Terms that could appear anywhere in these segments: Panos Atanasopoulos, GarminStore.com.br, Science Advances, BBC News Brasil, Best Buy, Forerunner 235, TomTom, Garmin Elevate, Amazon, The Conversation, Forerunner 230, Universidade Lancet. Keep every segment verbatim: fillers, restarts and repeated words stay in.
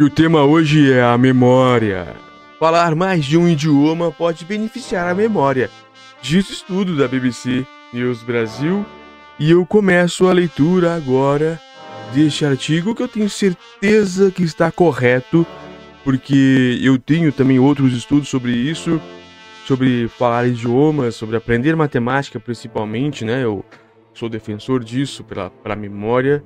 E o tema hoje é a memória. Falar mais de um idioma pode beneficiar a memória, diz estudo da B B C News Brasil. E eu começo a leitura agora deste artigo que eu tenho certeza que está correto, porque eu tenho também outros estudos sobre isso, sobre falar idiomas, sobre aprender matemática principalmente, né? Eu sou defensor disso pela, pela memória.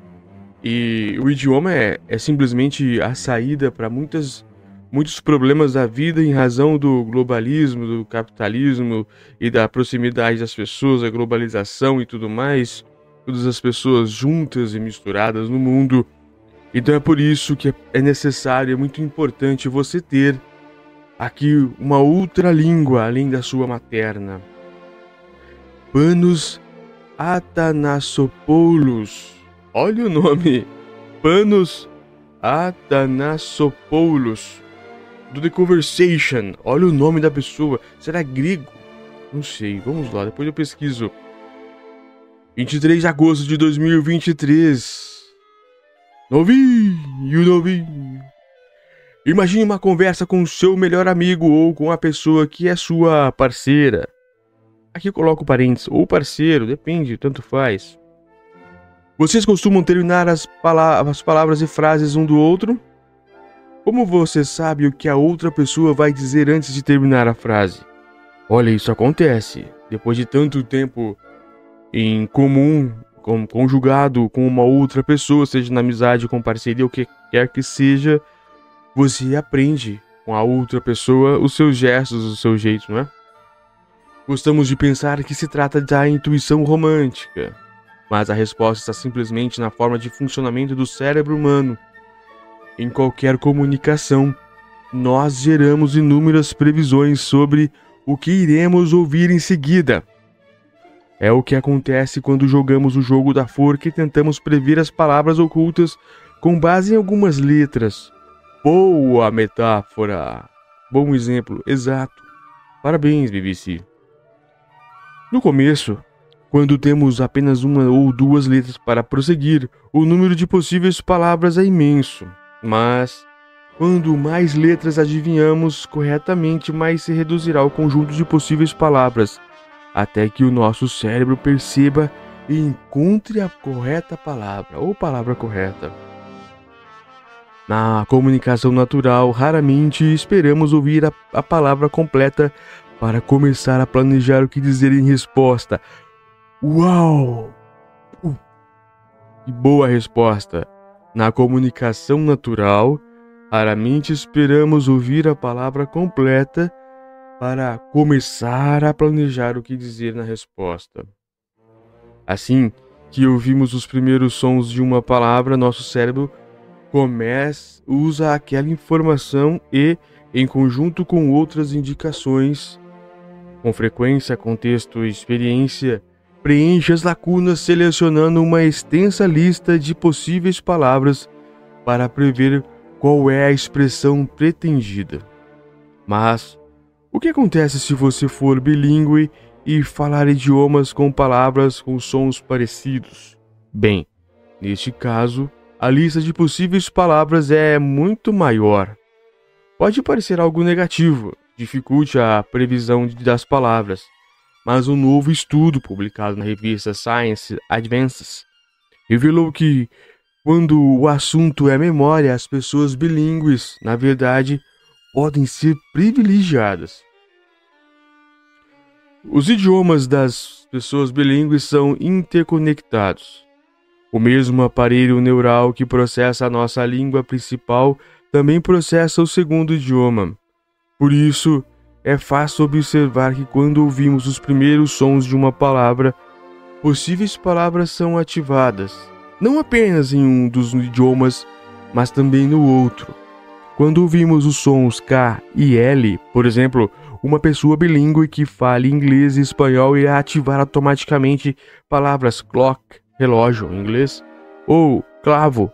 E o idioma é, é simplesmente a saída para muitas muitos problemas da vida em razão do globalismo, do capitalismo e da proximidade das pessoas, a globalização e tudo mais. Todas as pessoas juntas e misturadas no mundo. Então é por isso que é necessário, é muito importante você ter aqui uma outra língua além da sua materna. Panos Atanasopoulos. Olha o nome, Panos Atanasopoulos, do The Conversation. Olha o nome da pessoa, será grego? Não sei, vamos lá, depois eu pesquiso. vinte e três de agosto de dois mil e vinte e três. Novinho, novinho. Imagine uma conversa com o seu melhor amigo ou com a pessoa que é sua parceira. Aqui eu coloco parentes, ou parceiro, depende, tanto faz. Vocês costumam terminar as, pala- as palavras e frases um do outro? Como você sabe o que a outra pessoa vai dizer antes de terminar a frase? Olha, isso acontece. Depois de tanto tempo em comum, com, conjugado com uma outra pessoa, seja na amizade, com parceria, o que quer que seja, você aprende com a outra pessoa os seus gestos, o seu jeito, não é? Gostamos de pensar que se trata da intuição romântica. Mas a resposta está simplesmente na forma de funcionamento do cérebro humano. Em qualquer comunicação, nós geramos inúmeras previsões sobre o que iremos ouvir em seguida. É o que acontece quando jogamos o jogo da forca e tentamos prever as palavras ocultas com base em algumas letras. Boa metáfora! Bom exemplo, exato. Parabéns, B B C. No começo, quando temos apenas uma ou duas letras para prosseguir, o número de possíveis palavras é imenso. Mas, quando mais letras adivinhamos corretamente, mais se reduzirá o conjunto de possíveis palavras, até que o nosso cérebro perceba e encontre a correta palavra, ou palavra correta. Na comunicação natural, raramente esperamos ouvir a, a palavra completa para começar a planejar o que dizer em resposta. Uau! Uh, que boa resposta! Na comunicação natural, raramente esperamos ouvir a palavra completa para começar a planejar o que dizer na resposta. Assim que ouvimos os primeiros sons de uma palavra, nosso cérebro começa, usa aquela informação e, em conjunto com outras indicações, com frequência, contexto e experiência, preenche as lacunas selecionando uma extensa lista de possíveis palavras para prever qual é a expressão pretendida. Mas, o que acontece se você for bilíngue e falar idiomas com palavras com sons parecidos? Bem, neste caso, a lista de possíveis palavras é muito maior. Pode parecer algo negativo, dificulte a previsão das palavras. Mas um novo estudo publicado na revista Science Advances revelou que, quando o assunto é memória, as pessoas bilíngues, na verdade, podem ser privilegiadas. Os idiomas das pessoas bilíngues são interconectados. O mesmo aparelho neural que processa a nossa língua principal também processa o segundo idioma. Por isso, é fácil observar que quando ouvimos os primeiros sons de uma palavra, possíveis palavras são ativadas, não apenas em um dos idiomas, mas também no outro. Quando ouvimos os sons K e L, por exemplo, uma pessoa bilíngue que fale inglês e espanhol irá ativar automaticamente palavras clock, relógio em inglês, ou clavo,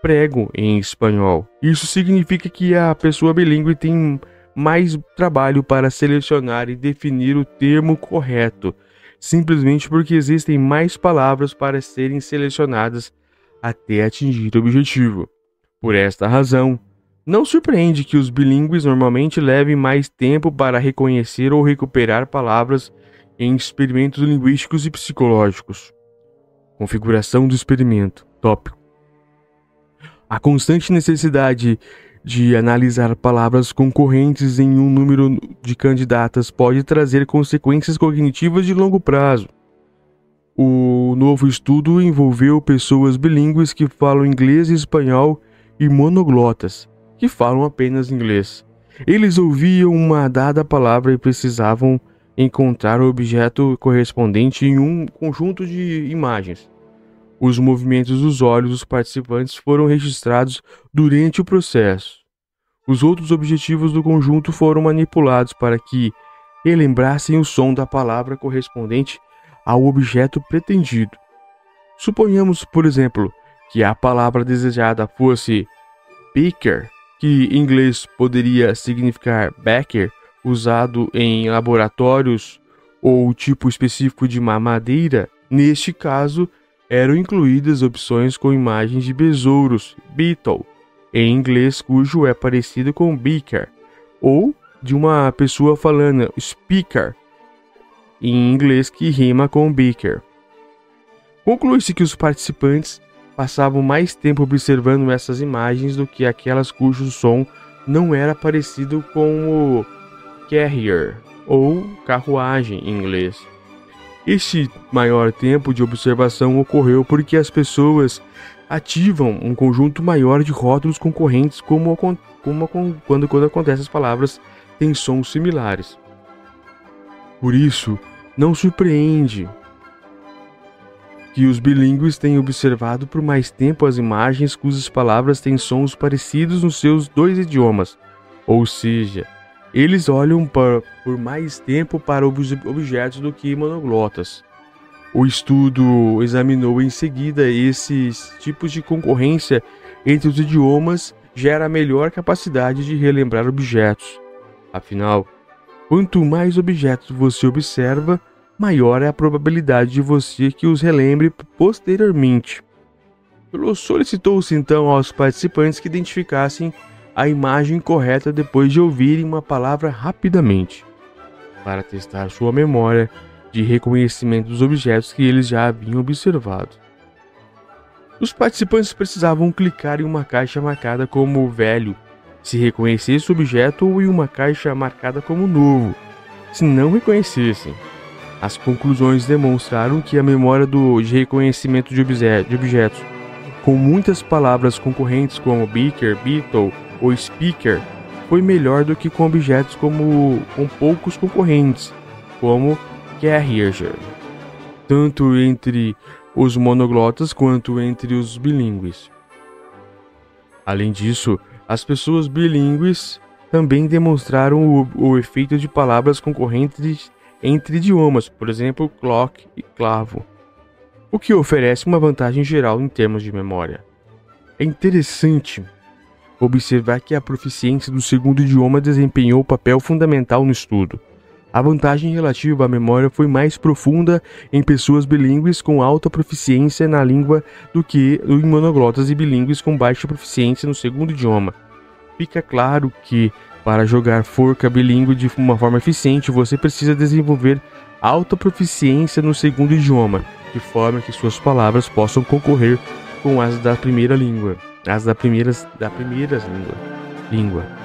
prego em espanhol. Isso significa que a pessoa bilíngue tem mais trabalho para selecionar e definir o termo correto, simplesmente porque existem mais palavras para serem selecionadas até atingir o objetivo. Por esta razão, Não surpreende que os bilíngues normalmente levem mais tempo para reconhecer ou recuperar palavras em experimentos linguísticos e psicológicos. Configuração do experimento. Tópico. A constante necessidade de analisar palavras concorrentes em um número de candidatas pode trazer consequências cognitivas de longo prazo. O novo estudo envolveu pessoas bilíngues que falam inglês e espanhol e monoglotas, que falam apenas inglês. Eles ouviam uma dada palavra e precisavam encontrar o objeto correspondente em um conjunto de imagens. Os movimentos dos olhos dos participantes foram registrados durante o processo. Os outros objetivos do conjunto foram manipulados para que relembrassem o som da palavra correspondente ao objeto pretendido. Suponhamos, por exemplo, que a palavra desejada fosse picker, que em inglês poderia significar backer, usado em laboratórios, ou tipo específico de mamadeira. Neste caso, eram incluídas opções com imagens de besouros, beetle, em inglês, cujo é parecido com beaker, ou de uma pessoa falando speaker, em inglês, que rima com beaker. Conclui-se que os participantes passavam mais tempo observando essas imagens do que aquelas cujo som não era parecido com o carrier, ou carruagem em inglês. Este maior tempo de observação ocorreu porque as pessoas ativam um conjunto maior de rótulos concorrentes como, como quando, quando acontece as palavras têm sons similares. Por isso, não surpreende que os bilíngues tenham observado por mais tempo as imagens cujas palavras têm sons parecidos nos seus dois idiomas, ou seja, eles olham por, por mais tempo para ob- objetos do que monoglotas. O estudo examinou em seguida esses tipos de concorrência entre os idiomas gera melhor capacidade de relembrar objetos. Afinal, quanto mais objetos você observa, maior é a probabilidade de você que os relembre posteriormente. Solicitou-se então aos participantes que identificassem a imagem correta depois de ouvirem uma palavra rapidamente, para testar sua memória de reconhecimento dos objetos que eles já haviam observado. Os participantes precisavam clicar em uma caixa marcada como velho, se reconhecesse o objeto, ou em uma caixa marcada como novo, se não reconhecessem. As conclusões demonstraram que a memória do, de reconhecimento de, obje, de objetos com muitas palavras concorrentes como beaker, beetle ou speaker foi melhor do que com objetos como, com poucos concorrentes, como carrier, tanto entre os monoglotas quanto entre os bilíngues. Além disso, as pessoas bilíngues também demonstraram o, o efeito de palavras concorrentes entre idiomas, por exemplo, clock e clavo, o que oferece uma vantagem geral em termos de memória. É interessante observar que a proficiência do segundo idioma desempenhou um papel fundamental no estudo. A vantagem relativa à memória foi mais profunda em pessoas bilíngues com alta proficiência na língua do que em monoglotas e bilíngues com baixa proficiência no segundo idioma. Fica claro que, para jogar forca bilíngue de uma forma eficiente, você precisa desenvolver alta proficiência no segundo idioma, de forma que suas palavras possam concorrer com as da primeira língua, as da primeiras da primeira língua. língua.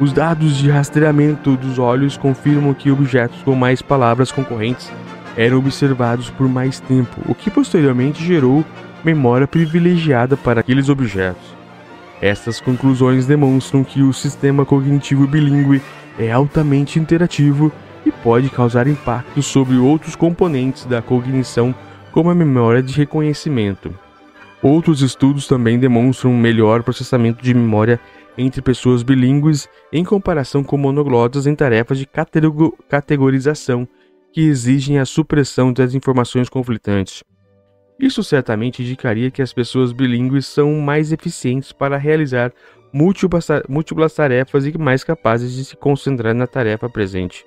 Os dados de rastreamento dos olhos confirmam que objetos com mais palavras concorrentes eram observados por mais tempo, o que posteriormente gerou memória privilegiada para aqueles objetos. Estas conclusões demonstram que o sistema cognitivo bilíngue é altamente interativo e pode causar impactos sobre outros componentes da cognição, como a memória de reconhecimento. Outros estudos também demonstram um melhor processamento de memória entre pessoas bilíngues em comparação com monoglotas em tarefas de categorização que exigem a supressão das informações conflitantes. Isso certamente indicaria que as pessoas bilíngues são mais eficientes para realizar múltiplas tarefas e mais capazes de se concentrar na tarefa presente,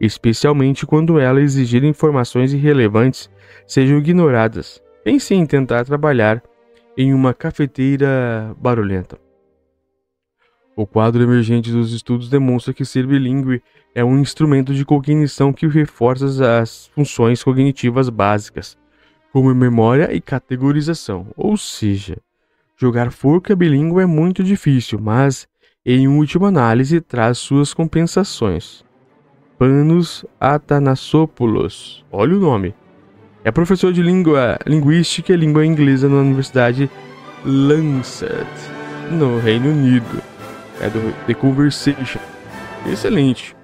especialmente quando ela exigir informações irrelevantes sejam ignoradas. Pense em tentar trabalhar em uma cafeteira barulhenta. O quadro emergente dos estudos demonstra que ser bilíngue é um instrumento de cognição que reforça as funções cognitivas básicas, como memória e categorização. Ou seja, jogar forca bilíngue é muito difícil, mas, em última análise, traz suas compensações. Panos Atanasopoulos, olha o nome, é professor de língua, linguística e língua inglesa na Universidade Lancet, no Reino Unido. É do The Conversation. Excelente.